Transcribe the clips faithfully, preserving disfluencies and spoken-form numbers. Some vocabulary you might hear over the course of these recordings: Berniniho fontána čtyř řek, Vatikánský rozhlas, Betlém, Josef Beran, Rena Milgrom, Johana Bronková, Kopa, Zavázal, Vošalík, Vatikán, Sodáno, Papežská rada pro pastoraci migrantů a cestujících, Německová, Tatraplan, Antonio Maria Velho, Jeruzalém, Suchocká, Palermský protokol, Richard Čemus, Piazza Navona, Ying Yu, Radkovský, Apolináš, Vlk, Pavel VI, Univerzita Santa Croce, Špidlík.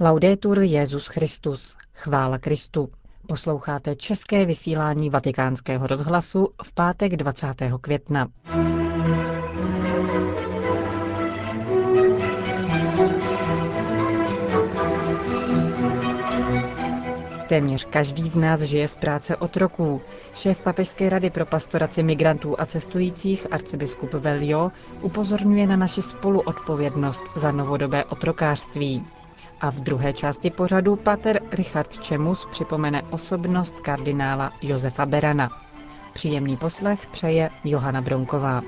Laudetur Jesus Christus, chvála Kristu. Posloucháte české vysílání Vatikánského rozhlasu v pátek dvacátého května. Téměř každý z nás žije z práce otroků. Šéf Papežské rady pro pastoraci migrantů a cestujících arcibiskup Velho upozorňuje na naši spoluodpovědnost za novodobé otrokářství. A v druhé části pořadu pater Richard Čemus připomene osobnost kardinála Josefa Berana. Příjemný poslech přeje Johana Bronková.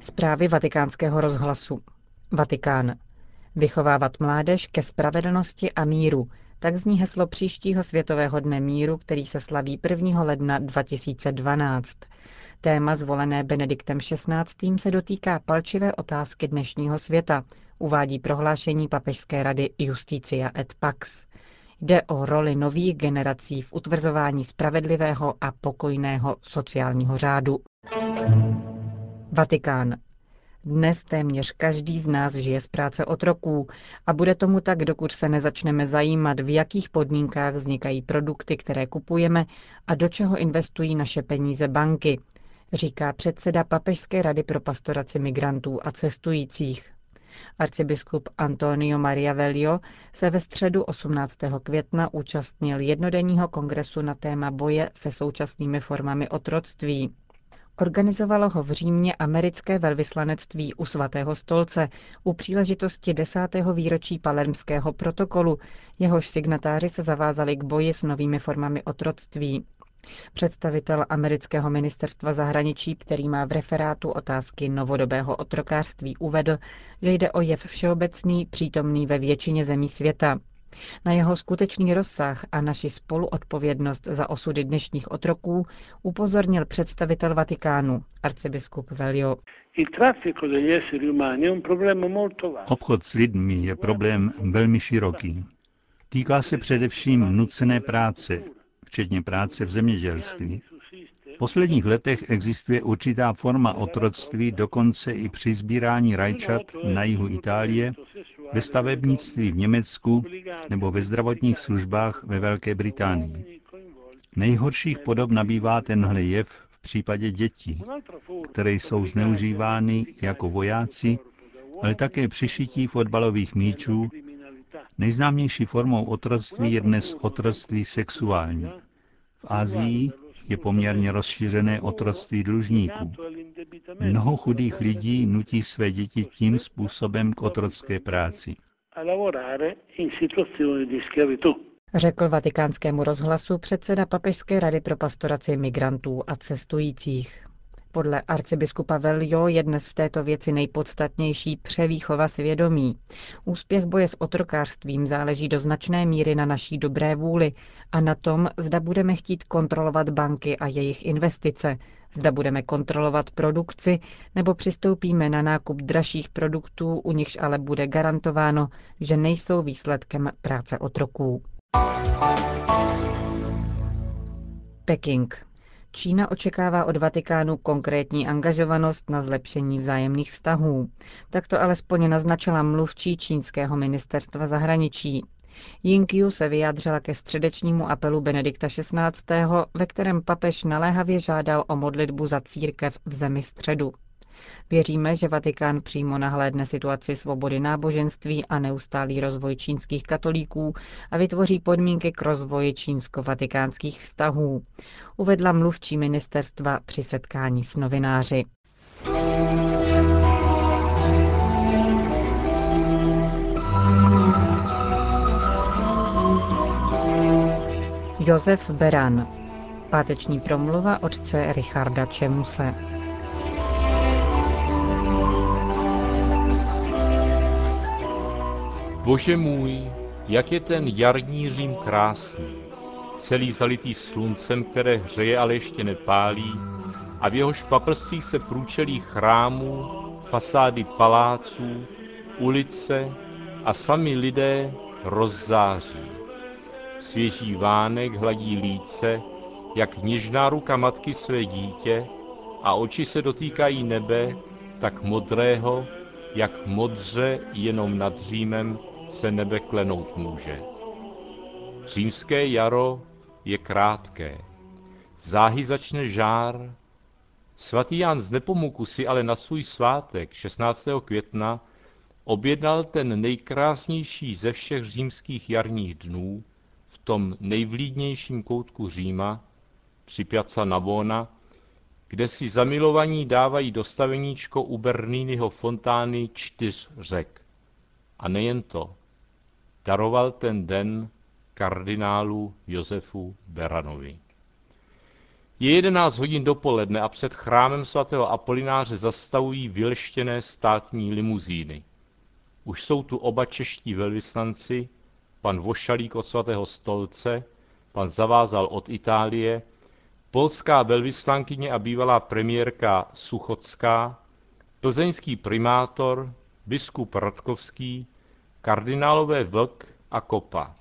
Zprávy Vatikánského rozhlasu. Vatikán. Vychovávat mládež ke spravedlnosti a míru. Tak zní heslo příštího Světového dne míru, který se slaví prvního ledna dva tisíce dvanáct. Téma zvolené Benediktem šestnáctým se dotýká palčivé otázky dnešního světa, uvádí prohlášení Papežské rady Justitia et Pax. Jde o roli nových generací v utvrzování spravedlivého a pokojného sociálního řádu. Vatikán. Dnes téměř každý z nás žije z práce otroků a bude tomu tak, dokud se nezačneme zajímat, v jakých podmínkách vznikají produkty, které kupujeme a do čeho investují naše peníze banky, říká předseda Papežské rady pro pastoraci migrantů a cestujících. Arcibiskup Antonio Maria Velho se ve středu osmnáctého května účastnil jednodenního kongresu na téma boje se současnými formami otroctví. Organizovalo ho v Římě americké velvyslanectví u Svatého stolce u příležitosti desátého výročí Palermského protokolu, jehož signatáři se zavázali k boji s novými formami otroctví. Představitel amerického ministerstva zahraničí, který má v referátu otázky novodobého otrokářství, uvedl, že jde o jev všeobecný, přítomný ve většině zemí světa. Na jeho skutečný rozsah a naši spoluodpovědnost za osudy dnešních otroků upozornil představitel Vatikánu, arcibiskup Velho. Obchod s lidmi je problém velmi široký. Týká se především nucené práce, včetně práce v zemědělství. V posledních letech existuje určitá forma otroctví, dokonce i při sbírání rajčat na jihu Itálie, ve stavebnictví v Německu nebo ve zdravotních službách ve Velké Británii. Nejhorších podob nabývá tenhle jev v případě dětí, které jsou zneužívány jako vojáci, ale také při šití fotbalových míčů. Nejznámější formou otroctví je dnes otroctví sexuální. V Asii je poměrně rozšířené otroctví dlužníků. Mnoho chudých lidí nutí své děti tím způsobem k otrocké práci. Řekl Vatikánskému rozhlasu předseda Papežské rady pro pastoraci migrantů a cestujících. Podle arcibiskupa Velho je dnes v této věci nejpodstatnější převýchova svědomí. Úspěch boje s otrokářstvím záleží do značné míry na naší dobré vůli a na tom, zda budeme chtít kontrolovat banky a jejich investice, zda budeme kontrolovat produkci nebo přistoupíme na nákup dražších produktů, u nichž ale bude garantováno, že nejsou výsledkem práce otroků. Peking. Čína očekává od Vatikánu konkrétní angažovanost na zlepšení vzájemných vztahů. Tak to alespoň naznačila mluvčí čínského ministerstva zahraničí. Ying Yu se vyjádřila ke středečnímu apelu Benedikta šestnáctého, ve kterém papež naléhavě žádal o modlitbu za církev v zemi středu. Věříme, že Vatikán přímo nahlédne situaci svobody náboženství a neustálý rozvoj čínských katolíků a vytvoří podmínky k rozvoji čínsko-vatikánských vztahů, uvedla mluvčí ministerstva při setkání s novináři. Josef Beran. Páteční promluva otce Richarda Čemuse. Bože můj, jak je ten jarní Řím krásný, celý zalitý sluncem, které hřeje, ale ještě nepálí, a v jehož paprscích se průčelí chrámů, fasády paláců, ulice a sami lidé rozzáří. Svěží vánek hladí líce, jak něžná ruka matky své dítě, a oči se dotýkají nebe, tak modrého, jak modře jenom nad Římem se nebe klenout může. Římské jaro je krátké, záhy začne žár. Svatý Jan z Nepomuku si ale na svůj svátek šestnáctého května objednal ten nejkrásnější ze všech římských jarních dnů v tom nejvlídnějším koutku Říma, při Piazza Navona, kde si zamilovaní dávají dostaveníčko u Berniniho fontány Čtyř řek. A nejen to, daroval ten den kardinálu Josefu Beranovi. Je jedenáct hodin dopoledne a před chrámem svatého Apolináře zastavují vyleštěné státní limuzíny. Už jsou tu oba čeští velvyslanci, pan Vošalík od Svatého stolce, pan Zavázal od Itálie, polská velvyslankyně a bývalá premiérka Suchocká, plzeňský primátor, biskup Radkovský, kardinálové Vlk a Kopa.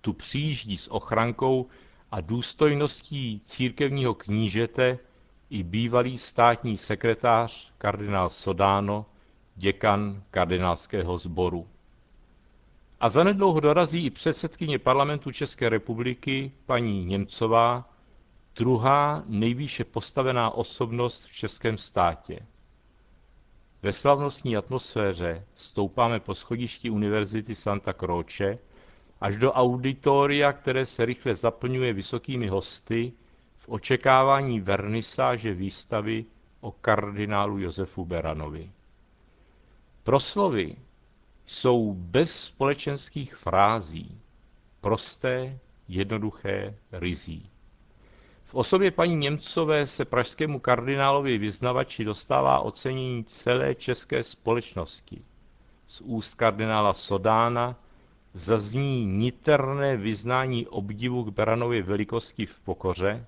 Tu přijíždí s ochrankou a důstojností církevního knížete i bývalý státní sekretář kardinál Sodáno, děkan kardinálského sboru. A zanedlouho dorazí i předsedkyně parlamentu České republiky, paní Německová, druhá nejvýše postavená osobnost v českém státě. Ve slavnostní atmosféře stoupáme po schodišti Univerzity Santa Croce až do auditoria, které se rychle zaplňuje vysokými hosty v očekávání vernisáže výstavy o kardinálu Josefu Beranovi. Proslovy jsou bez společenských frází, prosté, jednoduché, ryzí. V osobě paní Němcové se pražskému kardinálovi vyznavači dostává ocenění celé české společnosti. Z úst kardinála Sodána zazní niterné vyznání obdivu k Beranově velikosti v pokoře.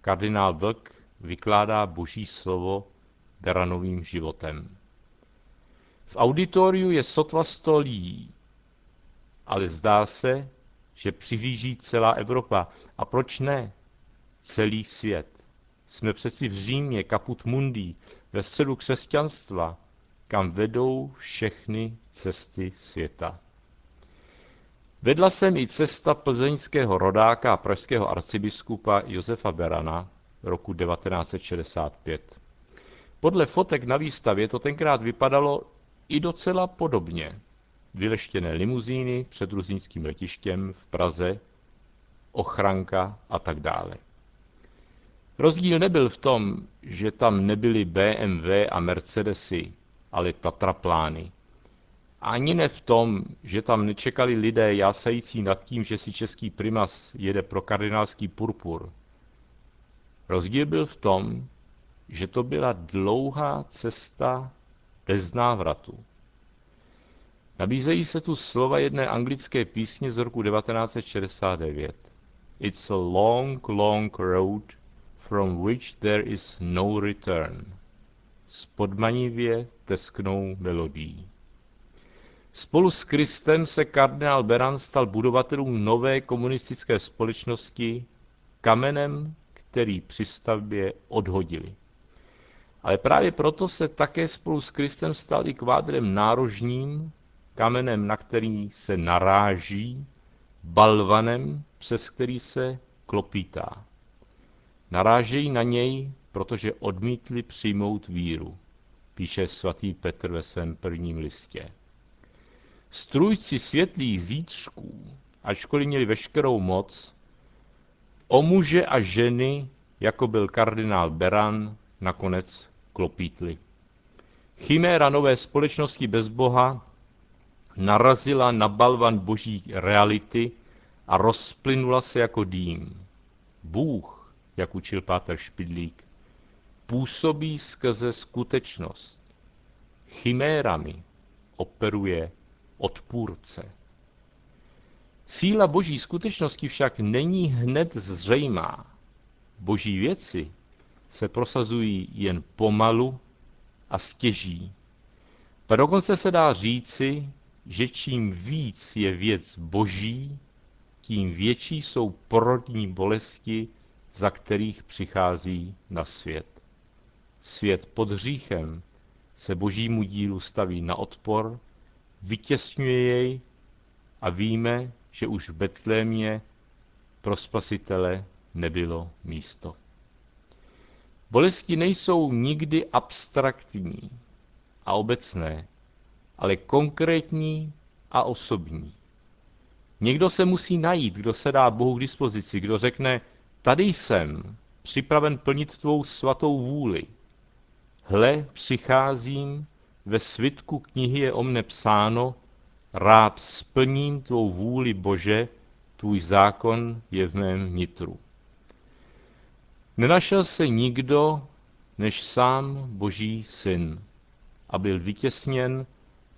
Kardinál Vlk vykládá boží slovo Beranovým životem. V auditoriu je sotva sto lidí, ale zdá se, že přihlíží celá Evropa. A proč ne? Celý svět. Jsme přeci v Římě, caput mundi, ve středu křesťanstva, kam vedou všechny cesty světa. Vedla jsem i cesta plzeňského rodáka a pražského arcibiskupa Josefa Berana roku devatenáct set šedesát pět. Podle fotek na výstavě to tenkrát vypadalo i docela podobně. Vyleštěné limuzíny před Ruzinským letištěm v Praze, ochranka a tak dále. Rozdíl nebyl v tom, že tam nebyly bé em vé a Mercedesy, ale tatraplány. Ani ne v tom, že tam nečekali lidé jásající nad tím, že si český primas jede pro kardinálský purpur. Rozdíl byl v tom, že to byla dlouhá cesta bez návratu. Nabízejí se tu slova jedné anglické písně z roku devatenáct set šedesát devět. It's a long, long road from which there is no return. S podmanivě tesknou melodií. Spolu s Kristem se kardinál Beran stal budovatelům nové komunistické společnosti kamenem, který při stavbě odhodili. Ale právě proto se také spolu s Kristem stal i kvádrem nárožním, kamenem, na který se naráží, balvanem, přes který se klopítá. Narážejí na něj, protože odmítli přijmout víru, píše svatý Petr ve svém prvním listě. Strůjci světlých zítřků, ačkoliv měli veškerou moc, o muže a ženy, jako byl kardinál Beran, nakonec klopítli. Chiméra nové společnosti bez Boha narazila na balvan boží reality a rozplynula se jako dým. Bůh, jak učil páter Špidlík, působí skrze skutečnost. Chimérami operuje odpůrce. Síla boží skutečnosti však není hned zřejmá. Boží věci se prosazují jen pomalu a stěží. A dokonce se dá říci, že čím víc je věc boží, tím větší jsou porodní bolesti za kterých přichází na svět. Svět pod hříchem se božímu dílu staví na odpor, vytěsňuje jej a víme, že už v Betlémě pro spasitele nebylo místo. Bolesti nejsou nikdy abstraktní a obecné, ale konkrétní a osobní. Někdo se musí najít, kdo se dá Bohu k dispozici, kdo řekne, tady jsem, připraven plnit tvou svatou vůli. Hle, přicházím, ve svitku knihy je o mne psáno, rád splním tvou vůli, Bože, tvůj zákon je v mém nitru. Nenašel se nikdo, než sám Boží syn, a byl vytěsněn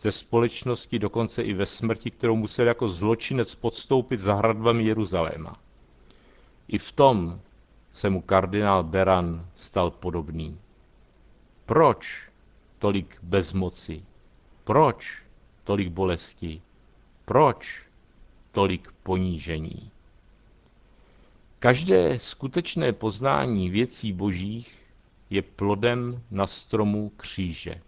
ze společnosti dokonce i ve smrti, kterou musel jako zločinec podstoupit za hradbami Jeruzaléma. I v tom se mu kardinál Beran stal podobný. Proč tolik bezmoci? Proč tolik bolesti? Proč tolik ponížení? Každé skutečné poznání věcí božích je plodem na stromu kříže.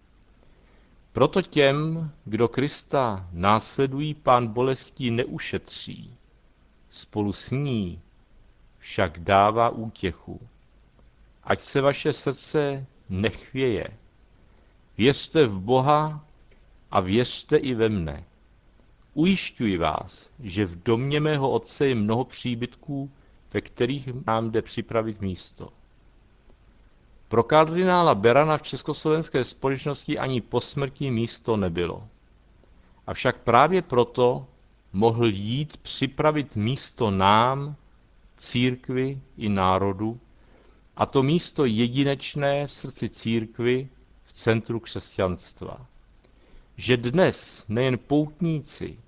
Proto těm, kdo Krista následují, Pán bolestí neušetří, spolu s ní však dává útěchu. Ať se vaše srdce nechvěje. Věřte v Boha a věřte i ve mne. Ujišťuji vás, že v domě mého Otce je mnoho příbytků, ve kterých nám jde připravit místo. Pro kardinála Berana v československé společnosti ani po smrti místo nebylo. Avšak právě proto mohl jít připravit místo nám, církvi i národu, a to místo jedinečné v srdci církvi, v centru křesťanstva. Že dnes nejen poutníci,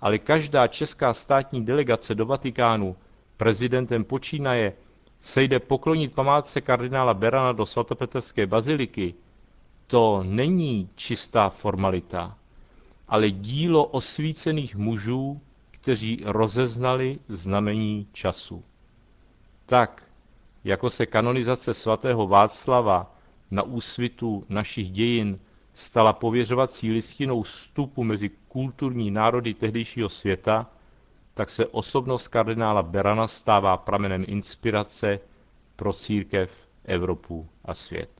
ale každá česká státní delegace do Vatikánu prezidentem počínaje se jde poklonit památce kardinála Berana do svatopetrské baziliky, to není čistá formalita, ale dílo osvícených mužů, kteří rozeznali znamení času. Tak, jako se kanonizace svatého Václava na úsvitu našich dějin stala pověřovací listinou vstupu mezi kulturní národy tehdejšího světa, tak se osobnost kardinála Berana stává pramenem inspirace pro církev, Evropu a svět.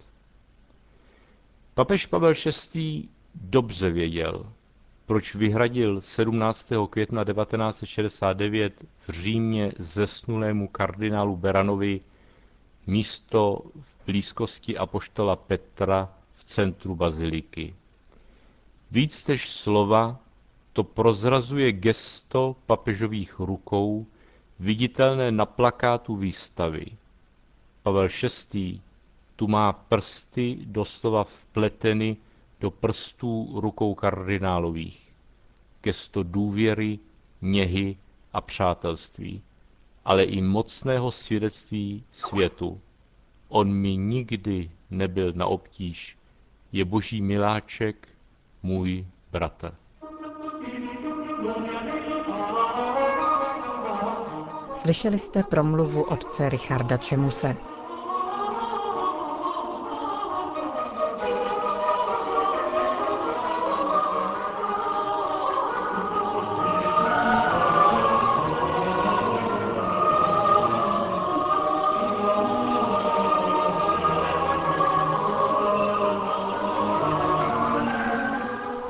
Papež Pavel šestý. Dobře věděl, proč vyhradil sedmnáctého května devatenáct set šedesát devět v Římě zesnulému kardinálu Beranovi místo v blízkosti apoštola Petra v centru baziliky. Víc než slova to prozrazuje gesto papežových rukou, viditelné na plakátu výstavy. Pavel šestý. tu má prsty doslova vpleteny do prstů rukou kardinálových. Gesto důvěry, něhy a přátelství, ale i mocného svědectví světu. On mi nikdy nebyl na obtíž, je boží miláček, můj bratr. Slyšeli jste promluvu otce Richarda Čemuse.